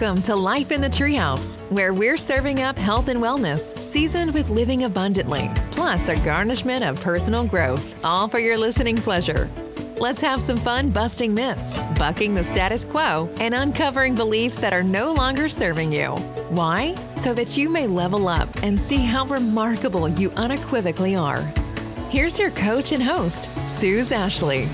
Welcome to Life in the Treehouse, where we're serving up health and wellness, seasoned with living abundantly, plus a garnishment of personal growth, all for your listening pleasure. Let's have some fun busting myths, bucking the status quo, and uncovering beliefs that are no longer serving you. Why? So that you may level up and see how remarkable you unequivocally are. Here's your coach and host, Suze Ashley.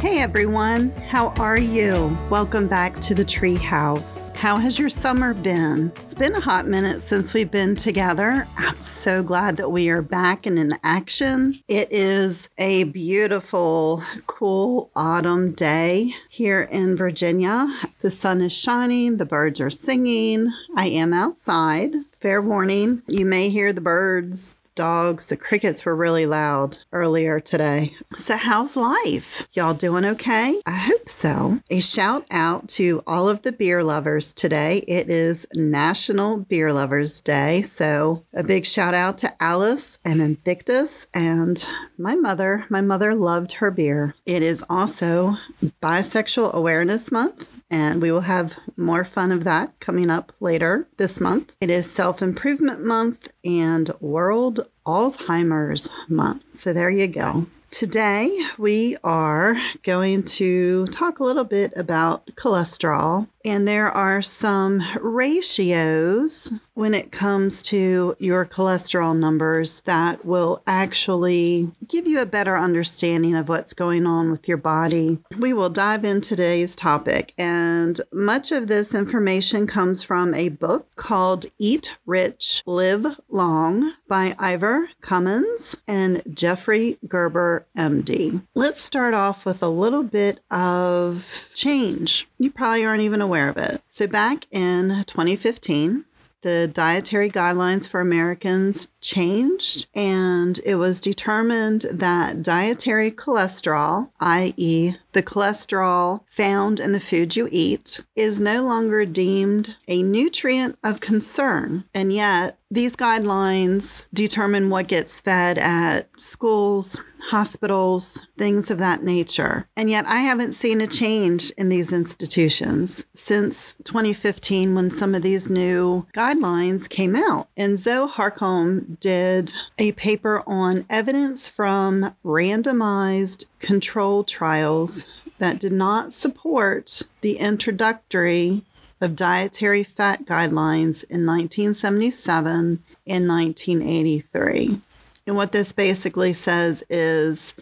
Hey everyone, how are you? Welcome back to the Treehouse. How has your summer been? It's been a hot minute since we've been together. I'm so glad that we are back and in action. It is a beautiful, cool autumn day here in Virginia. The sun is shining, the birds are singing. I am outside. Fair warning, you may hear the birds. Dogs, the crickets were really loud earlier today. So how's life? Y'all doing okay? I hope so. A shout out to all of the beer lovers today. It is National Beer Lovers Day. So a big shout out to Alice and Invictus and my mother. My mother loved her beer. It is also Bisexual Awareness Month, and we will have more fun of that coming up later this month. It is Self-Improvement Month and World Alzheimer's Month. So there you go. Today we are going to talk a little bit about cholesterol, and there are some ratios when it comes to your cholesterol numbers that will actually give you a better understanding of what's going on with your body. We will dive into today's topic, and much of this information comes from a book called Eat Rich, Live Long by Ivor Cummins and Jeffrey Gerber, MD. Let's start off with a little bit of change. You probably aren't even aware of it. So back in 2015, the dietary guidelines for Americans changed, and it was determined that dietary cholesterol, i.e., the cholesterol found in the food you eat, is no longer deemed a nutrient of concern. And yet, these guidelines determine what gets fed at schools, hospitals, things of that nature. And yet, I haven't seen a change in these institutions since 2015 when some of these new guidelines came out. And Zoe Harcombe did a paper on evidence from randomized control trials that did not support the introductory of dietary fat guidelines in 1977 and 1983. And what this basically says is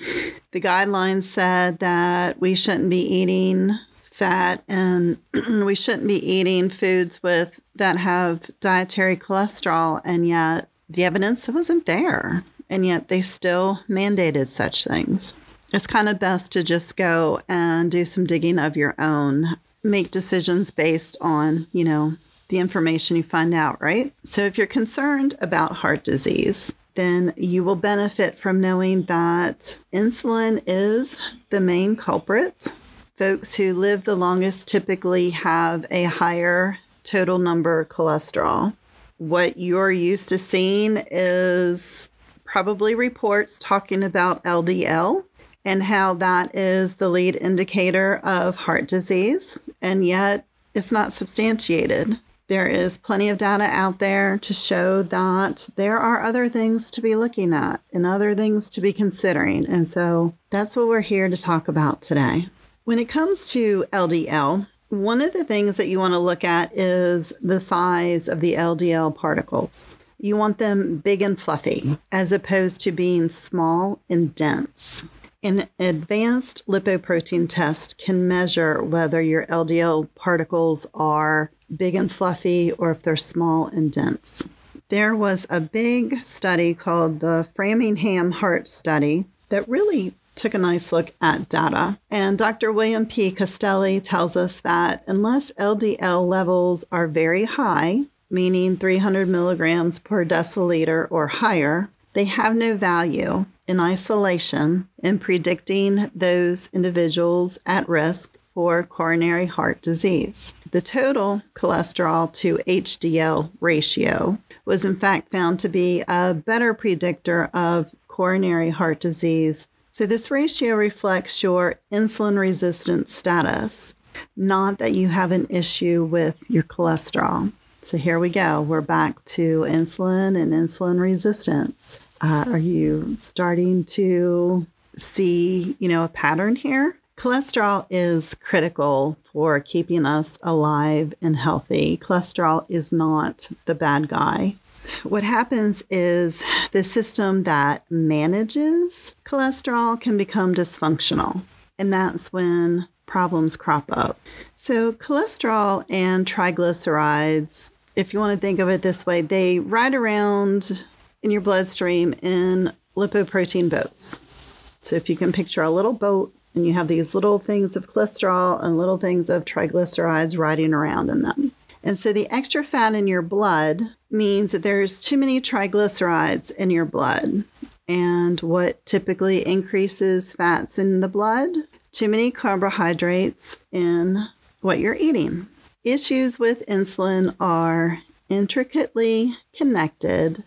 the guidelines said that we shouldn't be eating fat and we shouldn't be eating foods with that have dietary cholesterol, and yet the evidence wasn't there, and yet they still mandated such things. It's kind of best to just go and do some digging of your own. Make decisions based on, the information you find out, right? So if you're concerned about heart disease, then you will benefit from knowing that insulin is the main culprit. Folks who live the longest typically have a higher total number of cholesterol. What you're used to seeing is probably reports talking about LDL and how that is the lead indicator of heart disease, and yet it's not substantiated. There is plenty of data out there to show that there are other things to be looking at and other things to be considering, and so that's what we're here to talk about today. When it comes to LDL, one of the things that you want to look at is the size of the LDL particles. You want them big and fluffy, as opposed to being small and dense. An advanced lipoprotein test can measure whether your LDL particles are big and fluffy or if they're small and dense. There was a big study called the Framingham Heart Study that really took a nice look at data. And Dr. William P. Castelli tells us that unless LDL levels are very high, meaning 300 milligrams per deciliter or higher, they have no value in isolation in predicting those individuals at risk for coronary heart disease. The total cholesterol to HDL ratio was in fact found to be a better predictor of coronary heart disease So this ratio reflects your insulin resistance status, not that you have an issue with your cholesterol. So here we go. We're back to insulin and insulin resistance. Are you starting to see, a pattern here? Cholesterol is critical for keeping us alive and healthy. Cholesterol is not the bad guy. What happens is the system that manages cholesterol can become dysfunctional, and that's when problems crop up. So cholesterol and triglycerides, if you want to think of it this way, they ride around in your bloodstream in lipoprotein boats. So if you can picture a little boat and you have these little things of cholesterol and little things of triglycerides riding around in them. And so the extra fat in your blood means that there's too many triglycerides in your blood. And what typically increases fats in the blood? Too many carbohydrates in what you're eating. Issues with insulin are intricately connected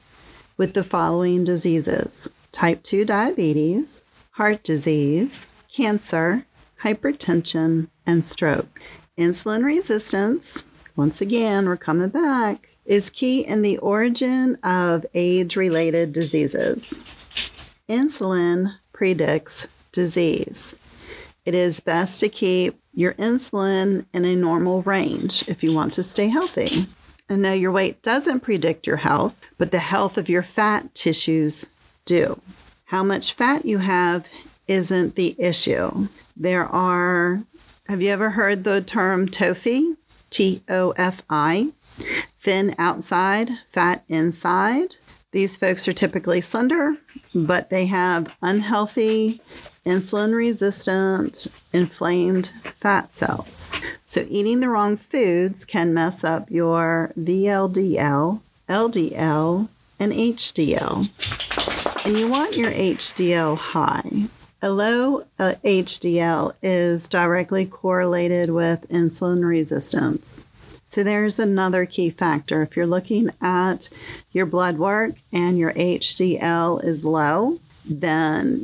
with the following diseases: type 2 diabetes, heart disease, cancer, hypertension, and stroke. Insulin resistance, once again, we're coming back, is key in the origin of age-related diseases. Insulin predicts disease. It is best to keep your insulin in a normal range if you want to stay healthy. And no, your weight doesn't predict your health, but the health of your fat tissues do. How much fat you have isn't the issue. Have you ever heard the term TOFI? TOFI, thin outside, fat inside. These folks are typically slender, but they have unhealthy, insulin-resistant, inflamed fat cells. So eating the wrong foods can mess up your VLDL, LDL, and HDL. And you want your HDL high. A low HDL is directly correlated with insulin resistance. So there's another key factor. If you're looking at your blood work and your HDL is low, then,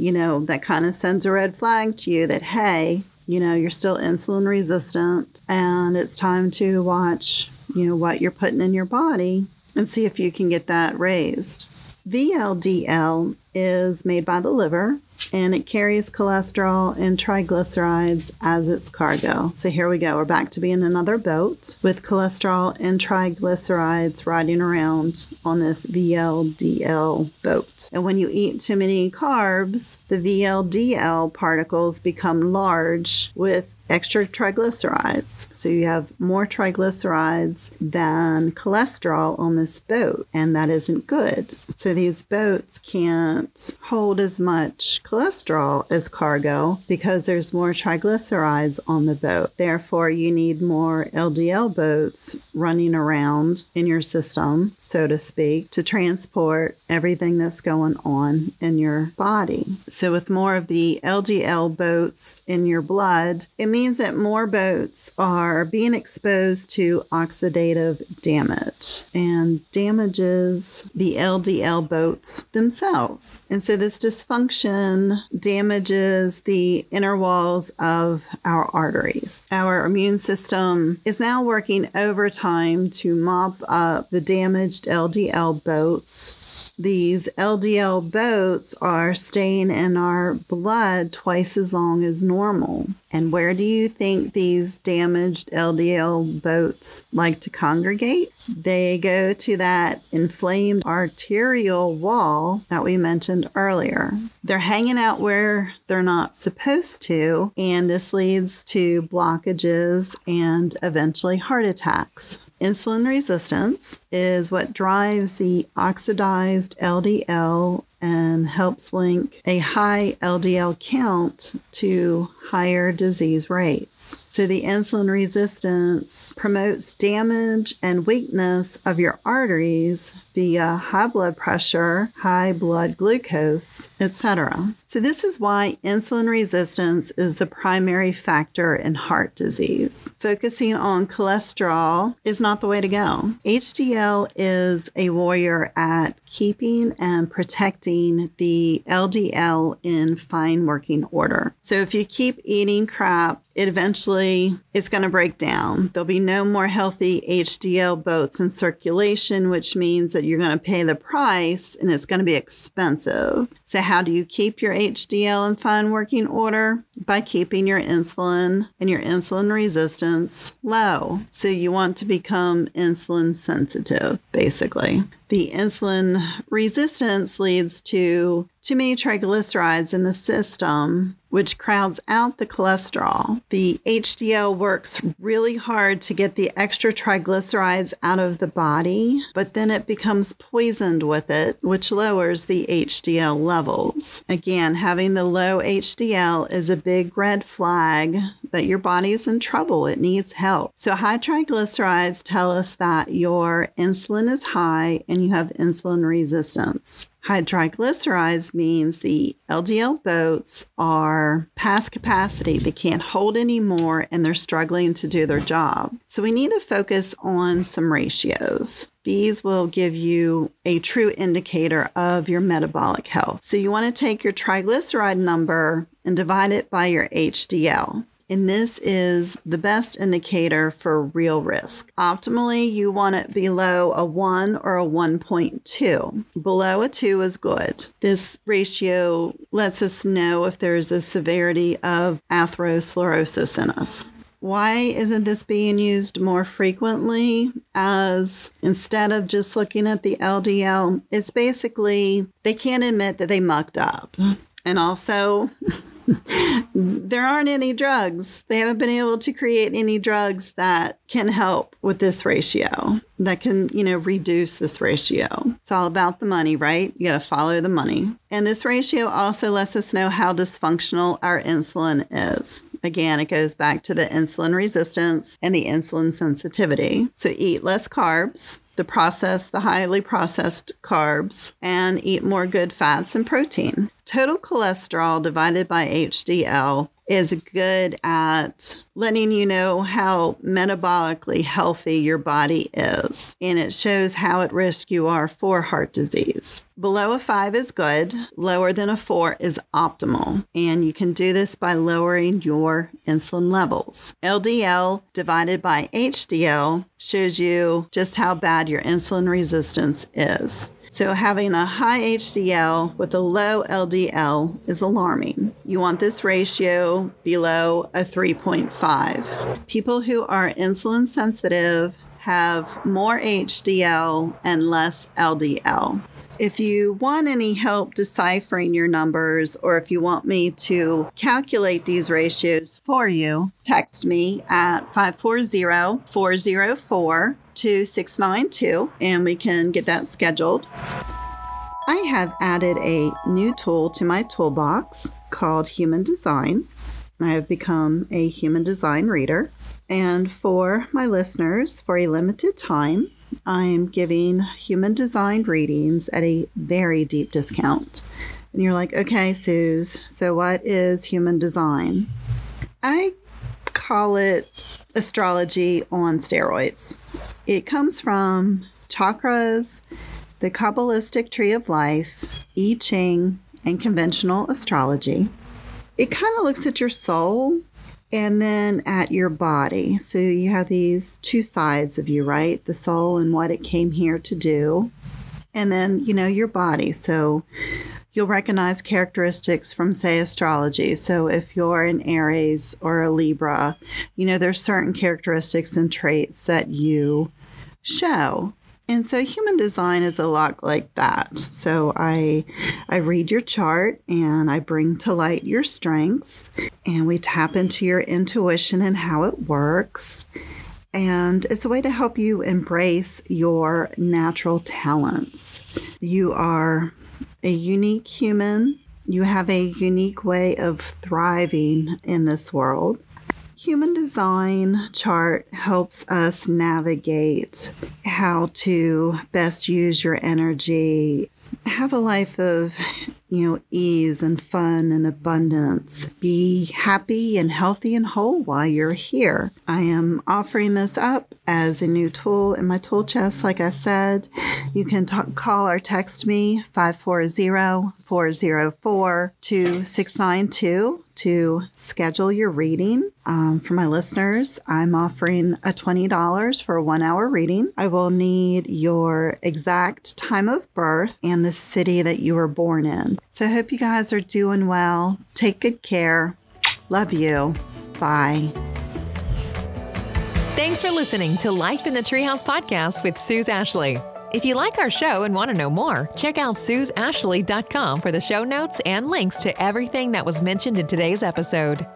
that kind of sends a red flag to you that, hey, you're still insulin resistant and it's time to watch, what you're putting in your body and see if you can get that raised. VLDL is made by the liver, and it carries cholesterol and triglycerides as its cargo. So here we go. We're back to being another boat with cholesterol and triglycerides riding around on this VLDL boat. And when you eat too many carbs, the VLDL particles become large with extra triglycerides. So you have more triglycerides than cholesterol on this boat, and that isn't good. So these boats can't hold as much cholesterol as cargo because there's more triglycerides on the boat. Therefore, you need more LDL boats running around in your system, so to speak, to transport everything that's going on in your body. So with more of the LDL boats in your blood, it means that more boats are being exposed to oxidative damage and damages the LDL boats themselves. And so this dysfunction damages the inner walls of our arteries. Our immune system is now working overtime to mop up the damaged LDL boats. These LDL boats are staying in our blood twice as long as normal. And where do you think these damaged LDL boats like to congregate? They go to that inflamed arterial wall that we mentioned earlier. They're hanging out where they're not supposed to, and this leads to blockages and eventually heart attacks. Insulin resistance is what drives the oxidized LDL and helps link a high LDL count to higher disease rates. So the insulin resistance promotes damage and weakness of your arteries via high blood pressure, high blood glucose, etc. So this is why insulin resistance is the primary factor in heart disease. Focusing on cholesterol is not the way to go. HDL is a warrior at keeping and protecting the LDL in fine working order. So if you keep eating crap, it's going to break down. There'll be no more healthy HDL boats in circulation, which means that you're going to pay the price and it's going to be expensive. So how do you keep your HDL in fine working order? By keeping your insulin and your insulin resistance low. So you want to become insulin sensitive, basically. The insulin resistance leads to too many triglycerides in the system, which crowds out the cholesterol. The HDL works really hard to get the extra triglycerides out of the body, but then it becomes poisoned with it, which lowers the HDL levels. Again, having the low HDL is a big red flag that your body's in trouble. It needs help. So high triglycerides tell us that your insulin is high and you have insulin resistance. High triglycerides means the LDL boats are past capacity. They can't hold anymore and they're struggling to do their job. So we need to focus on some ratios. These will give you a true indicator of your metabolic health. So you want to take your triglyceride number and divide it by your HDL. And this is the best indicator for real risk. Optimally, you want it below a 1 or a 1.2. Below a 2 is good. This ratio lets us know if there's a severity of atherosclerosis in us. Why isn't this being used more frequently? As instead of just looking at the LDL, it's basically they can't admit that they mucked up. And also... there aren't any drugs. They haven't been able to create any drugs that can help with this ratio, that can, reduce this ratio. It's all about the money, right? You got to follow the money. And this ratio also lets us know how dysfunctional our insulin is. Again, it goes back to the insulin resistance and the insulin sensitivity. So eat less carbs, the highly processed carbs, and eat more good fats and protein. Total cholesterol divided by HDL is good at letting you know how metabolically healthy your body is. And it shows how at risk you are for heart disease. Below a 5 is good. Lower than a 4 is optimal. And you can do this by lowering your insulin levels. LDL divided by HDL shows you just how bad your insulin resistance is. So having a high HDL with a low LDL is alarming. You want this ratio below a 3.5. People who are insulin sensitive have more HDL and less LDL. If you want any help deciphering your numbers, or if you want me to calculate these ratios for you, text me at 540-404-2692 and we can get that scheduled. I have added a new tool to my toolbox called Human Design. I have become a Human Design reader. And for my listeners, for a limited time, I am giving Human Design readings at a very deep discount. And you're like, okay, Suze, so what is Human Design? I call it astrology on steroids. It comes from chakras, the Kabbalistic tree of life, I Ching, and conventional astrology. It kind of looks at your soul and then at your body. So you have these two sides of you, right? The soul and what it came here to do. And then, your body. So you'll recognize characteristics from, say, astrology. So if you're an Aries or a Libra, there's certain characteristics and traits that you show. And so Human Design is a lot like that. So I read your chart and I bring to light your strengths and we tap into your intuition and how it works. And it's a way to help you embrace your natural talents. You are a unique human. You have a unique way of thriving in this world. Human Design chart helps us navigate how to best use your energy, have a life of, ease and fun and abundance. Be happy and healthy and whole while you're here. I am offering this up as a new tool in my tool chest. Like I said, you can call or text me 540-404-2692. To schedule your reading. For my listeners, I'm offering a $20 for a 1-hour reading. I will need your exact time of birth and the city that you were born in. So I hope you guys are doing well. Take good care. Love you. Bye. Thanks for listening to Life in the Treehouse podcast with Suze Ashley. If you like our show and want to know more, check out SuzeAshley.com for the show notes and links to everything that was mentioned in today's episode.